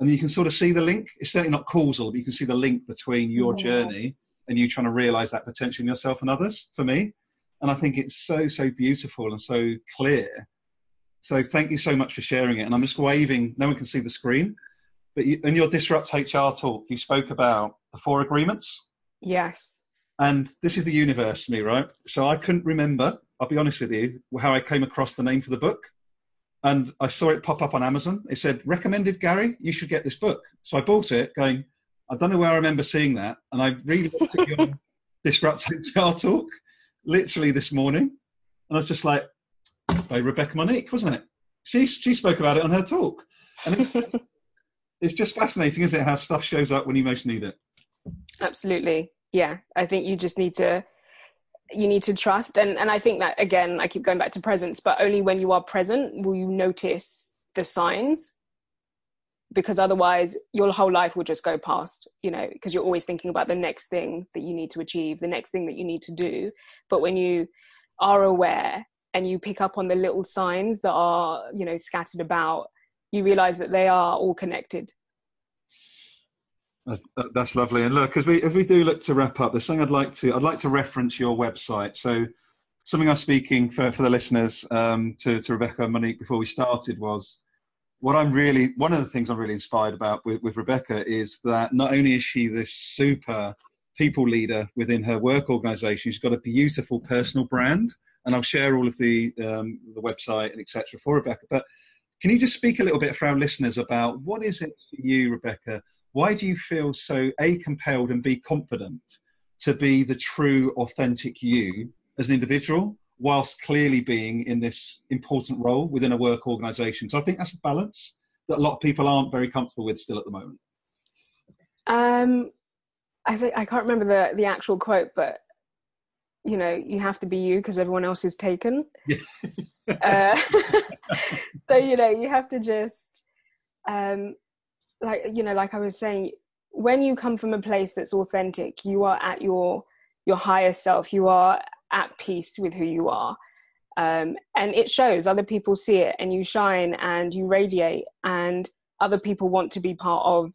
And you can sort of see the link. It's certainly not causal, but you can see the link between your yeah. journey and you trying to realize that potential in yourself and others, for me. And I think it's so, so beautiful and so clear. So thank you so much for sharing it. And I'm just waving, no one can see the screen, but you, in your Disrupt H R talk, you spoke about the four agreements. Yes. And this is the universe to me, right? So I couldn't remember, I'll be honest with you, how I came across the name for the book. And I saw it pop up on Amazon. It said, recommended Garry, you should get this book. So I bought it going, I don't know where I remember seeing that. And I really looked at your Disrupt H R talk literally this morning. And I was just like, by Rebecca Monique, wasn't it? She she spoke about it on her talk. And it's, it's just fascinating, isn't it, how stuff shows up when you most need it. Absolutely. Yeah. I think you just need to, you need to trust. And, and I think that, again, I keep going back to presence, but only when you are present will you notice the signs, because otherwise your whole life will just go past, you know, because you're always thinking about the next thing that you need to achieve, the next thing that you need to do. But when you are aware and you pick up on the little signs that are, you know, scattered about, you realize that they are all connected. That's, that's lovely. And look, as we as we do look to wrap up, there's something I'd like to I'd like to reference your website. So something I was speaking for, for the listeners um, to, to Rebecca and Monique before we started was what I'm really one of the things I'm really inspired about with, with Rebecca is that not only is she this super people leader within her work organisation, she's got a beautiful personal brand, and I'll share all of the um, the website and et cetera for Rebecca. But can you just speak a little bit for our listeners about what is it for you, Rebecca? Why do you feel so, A, compelled and B, confident to be the true, authentic you as an individual, whilst clearly being in this important role within a work organisation? So I think that's a balance that a lot of people aren't very comfortable with still at the moment. Um, I think I can't remember the, the actual quote, but, you know, you have to be you because everyone else is taken. Yeah. uh, so, you know, you have to just... Um, like, you know, like I was saying, when you come from a place that's authentic, you are at your, your higher self, you are at peace with who you are. Um, and it shows, other people see it, and you shine and you radiate, and other people want to be part of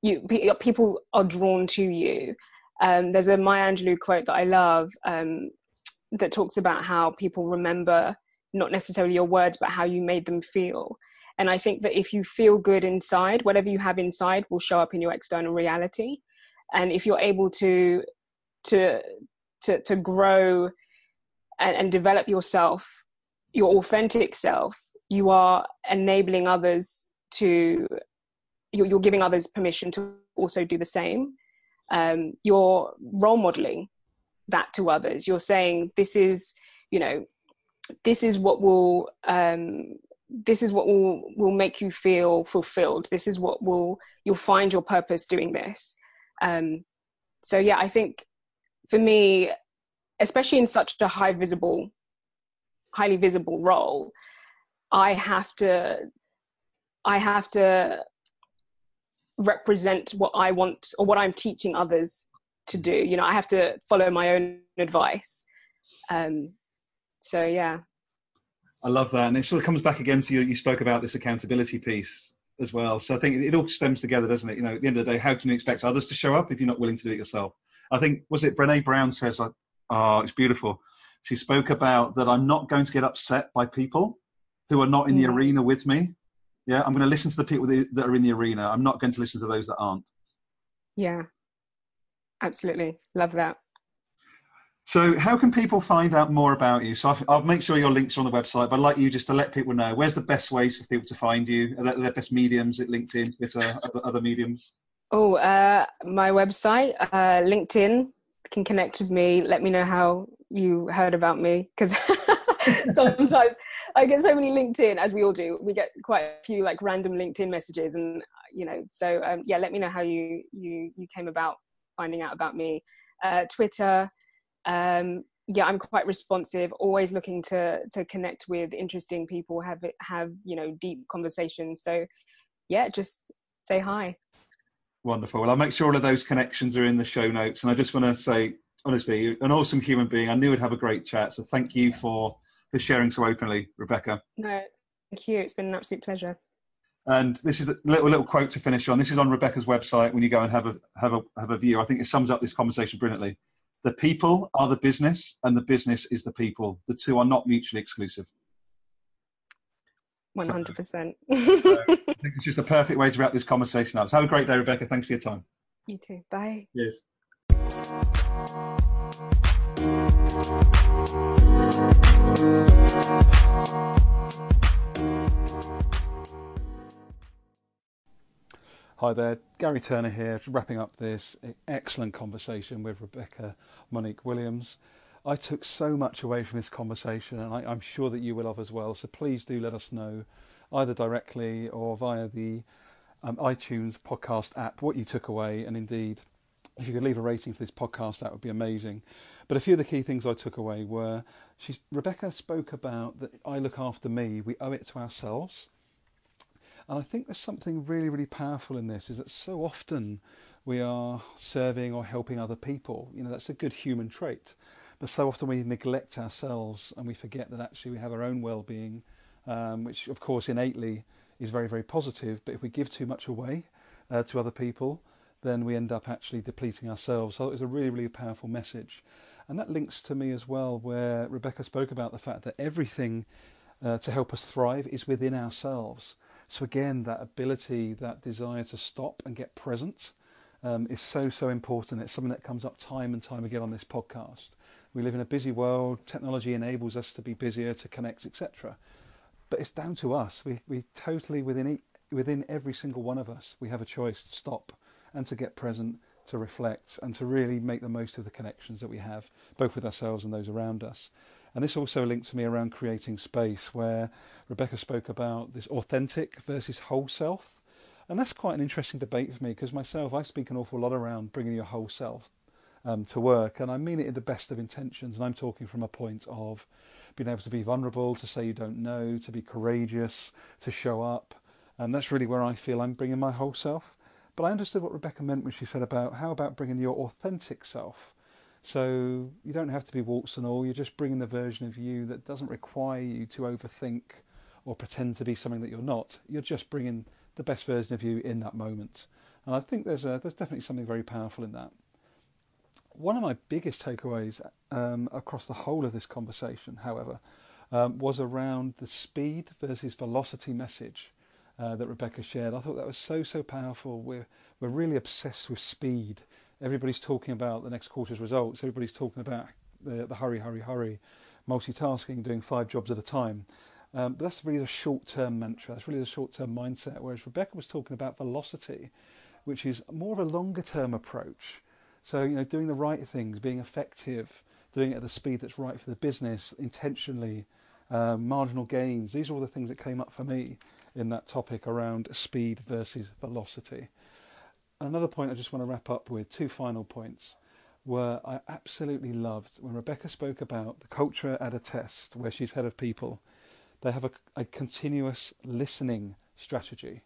you. People are drawn to you. Um, there's a Maya Angelou quote that I love, um, that talks about how people remember not necessarily your words, but how you made them feel. And I think that if you feel good inside, whatever you have inside will show up in your external reality. And if you're able to to to, to grow and, and develop yourself, your authentic self, you are enabling others to, you're, you're giving others permission to also do the same. Um, you're role modeling that to others. You're saying, this is, you know, this is what will... Um, this is what will, will make you feel fulfilled. This is what will, you'll find your purpose doing this. Um, so yeah, I think for me, especially in such a high visible, highly visible role, I have to, I have to represent what I want or what I'm teaching others to do. You know, I have to follow my own advice. Um, so yeah. I love that. And it sort of comes back again to you. You spoke about this accountability piece as well. So I think it all stems together, doesn't it? You know, at the end of the day, how can you expect others to show up if you're not willing to do it yourself? I think, was it Brené Brown says, like, oh, it's beautiful. She spoke about that I'm not going to get upset by people who are not in the arena with me. Yeah, I'm going to listen to the people that are in the arena. I'm not going to listen to those that aren't. Yeah, absolutely. Love that. So how can people find out more about you? So I've, I'll make sure your links are on the website, but I'd like you just to let people know, where's the best ways for people to find you? Are there best mediums at LinkedIn, Twitter, other, other mediums? Oh, uh, my website, uh, LinkedIn, can connect with me. Let me know how you heard about me, because sometimes I get so many LinkedIn, as we all do. We get quite a few like random LinkedIn messages, and you know, so um, yeah, let me know how you you you came about finding out about me. Uh, Twitter. Um, yeah, I'm quite responsive, always looking to to connect with interesting people, have have you know, deep conversations. So yeah, just say hi. Wonderful. Well, I'll make sure all of those connections are in the show notes. And I just want to say, honestly, you're an awesome human being. I knew we'd have a great chat. So thank you for, for sharing so openly, Rebecca. No, thank you. It's been an absolute pleasure. And this is a little little quote to finish on. This is on Rebecca's website when you go and have a have a have a view. I think it sums up this conversation brilliantly. The people are the business and the business is the people. The two are not mutually exclusive. one hundred percent. So, so I think it's just a perfect way to wrap this conversation up. So have a great day, Rebecca. Thanks for your time. You too. Bye. Yes. Hi there, Garry Turner here, wrapping up this excellent conversation with Rebecca Monique Williams. I took so much away from this conversation, and I, I'm sure that you will have as well, so please do let us know, either directly or via the um, iTunes podcast app, what you took away, and indeed, if you could leave a rating for this podcast, that would be amazing. But a few of the key things I took away were, she, Rebecca spoke about that I look after me, we owe it to ourselves. And I think there's something really, really powerful in this, is that so often we are serving or helping other people. You know, that's a good human trait. But so often we neglect ourselves and we forget that actually we have our own well-being, um, which, of course, innately is very, very positive. But if we give too much away uh, to other people, then we end up actually depleting ourselves. So it was a really, really powerful message. And that links to me as well, where Rebecca spoke about the fact that everything uh, to help us thrive is within ourselves. So again, that ability, that desire to stop and get present um, is so, so important. It's something that comes up time and time again on this podcast. We live in a busy world. Technology enables us to be busier, to connect, et cetera. But it's down to us. We we totally, within each, within every single one of us, we have a choice to stop and to get present, to reflect, and to really make the most of the connections that we have, both with ourselves and those around us. And this also links to me around creating space, where Rebecca spoke about this authentic versus whole self. And that's quite an interesting debate for me, because myself, I speak an awful lot around bringing your whole self um, to work. And I mean it in the best of intentions. And I'm talking from a point of being able to be vulnerable, to say you don't know, to be courageous, to show up. And that's really where I feel I'm bringing my whole self. But I understood what Rebecca meant when she said about, how about bringing your authentic self? So you don't have to be warts and all, you're just bringing the version of you that doesn't require you to overthink or pretend to be something that you're not. You're just bringing the best version of you in that moment. And I think there's a, there's definitely something very powerful in that. One of my biggest takeaways um, across the whole of this conversation, however, um, was around the speed versus velocity message uh, that Rebecca shared. I thought that was so, so powerful. We're, we're really obsessed with speed. Everybody's talking about the next quarter's results. Everybody's talking about the, the hurry, hurry, hurry, multitasking, doing five jobs at a time. Um, but that's really the short-term mantra. That's really the short-term mindset. Whereas Rebecca was talking about velocity, which is more of a longer-term approach. So, you know, doing the right things, being effective, doing it at the speed that's right for the business, intentionally, uh, marginal gains. These are all the things that came up for me in that topic around speed versus velocity. Another point I just want to wrap up with, two final points, were I absolutely loved when Rebecca spoke about the culture at Attest, where she's head of people. They have a, a continuous listening strategy.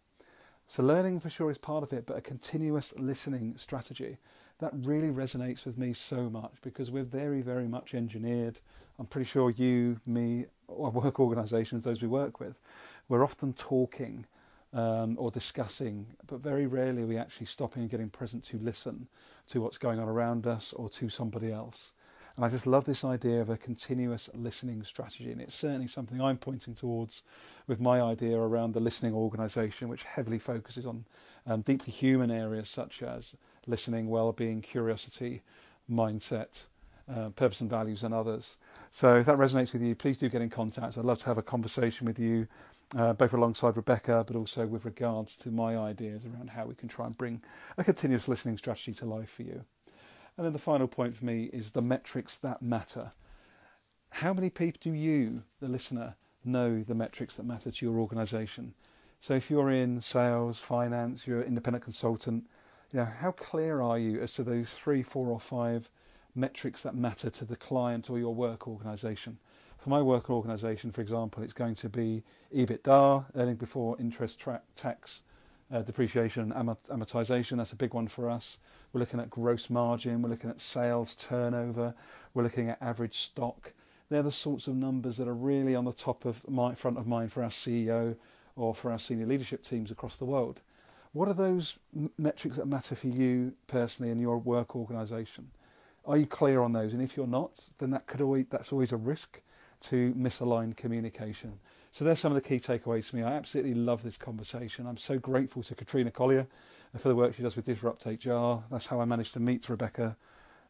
So learning for sure is part of it, but a continuous listening strategy. that really resonates with me so much, because we're very, very much engineered. I'm pretty sure you, me, or work organisations, those we work with, we're often talking um, or discussing, but very rarely are we actually stopping and getting present to listen to what's going on around us or to somebody else. And I just love this idea of a continuous listening strategy. And it's certainly something I'm pointing towards with my idea around the listening organisation, which heavily focuses on um, deeply human areas such as listening, well-being, curiosity, mindset, uh, purpose and values, and others. So if that resonates with you, please do get in contact. I'd love to have a conversation with you, uh, both alongside Rebecca, but also with regards to my ideas around how we can try and bring a continuous listening strategy to life for you. And then the final point for me is the metrics that matter. How many people do you, the listener, know the metrics that matter to your organisation? So if you're in sales, finance, you're an independent consultant, you know, how clear are you as to those three, four or five metrics that matter to the client or your work organisation? For my work organisation, for example, it's going to be EBITDA, earning before interest, tra- tax, Uh, depreciation and amortization. That's a big one for us. We're looking at gross margin, we're looking at sales turnover, we're looking at average stock. They're the sorts of numbers that are really on the top of my front of mind for our C E O or for our senior leadership teams across the world. What are those m- metrics that matter for you personally in your work organisation? Are you clear on those? And if you're not, then that could always, that's always a risk to misaligned communication. So there's some of the key takeaways for me. I absolutely love this conversation. I'm so grateful to Katrina Collier for the work she does with Disrupt H R. That's how I managed to meet Rebecca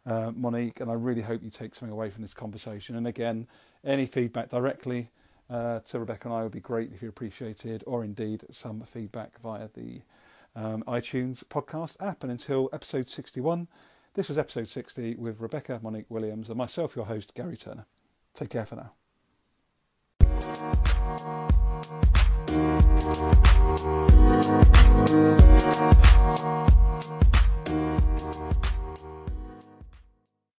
uh, Monique, and I really hope you take something away from this conversation. And again, any feedback directly uh, to Rebecca and I would be great if you appreciated, or indeed some feedback via the um, iTunes podcast app. And until episode sixty-one, this was episode sixty with Rebecca Monique Williams and myself, your host, Garry Turner. Take care for now. Thank you.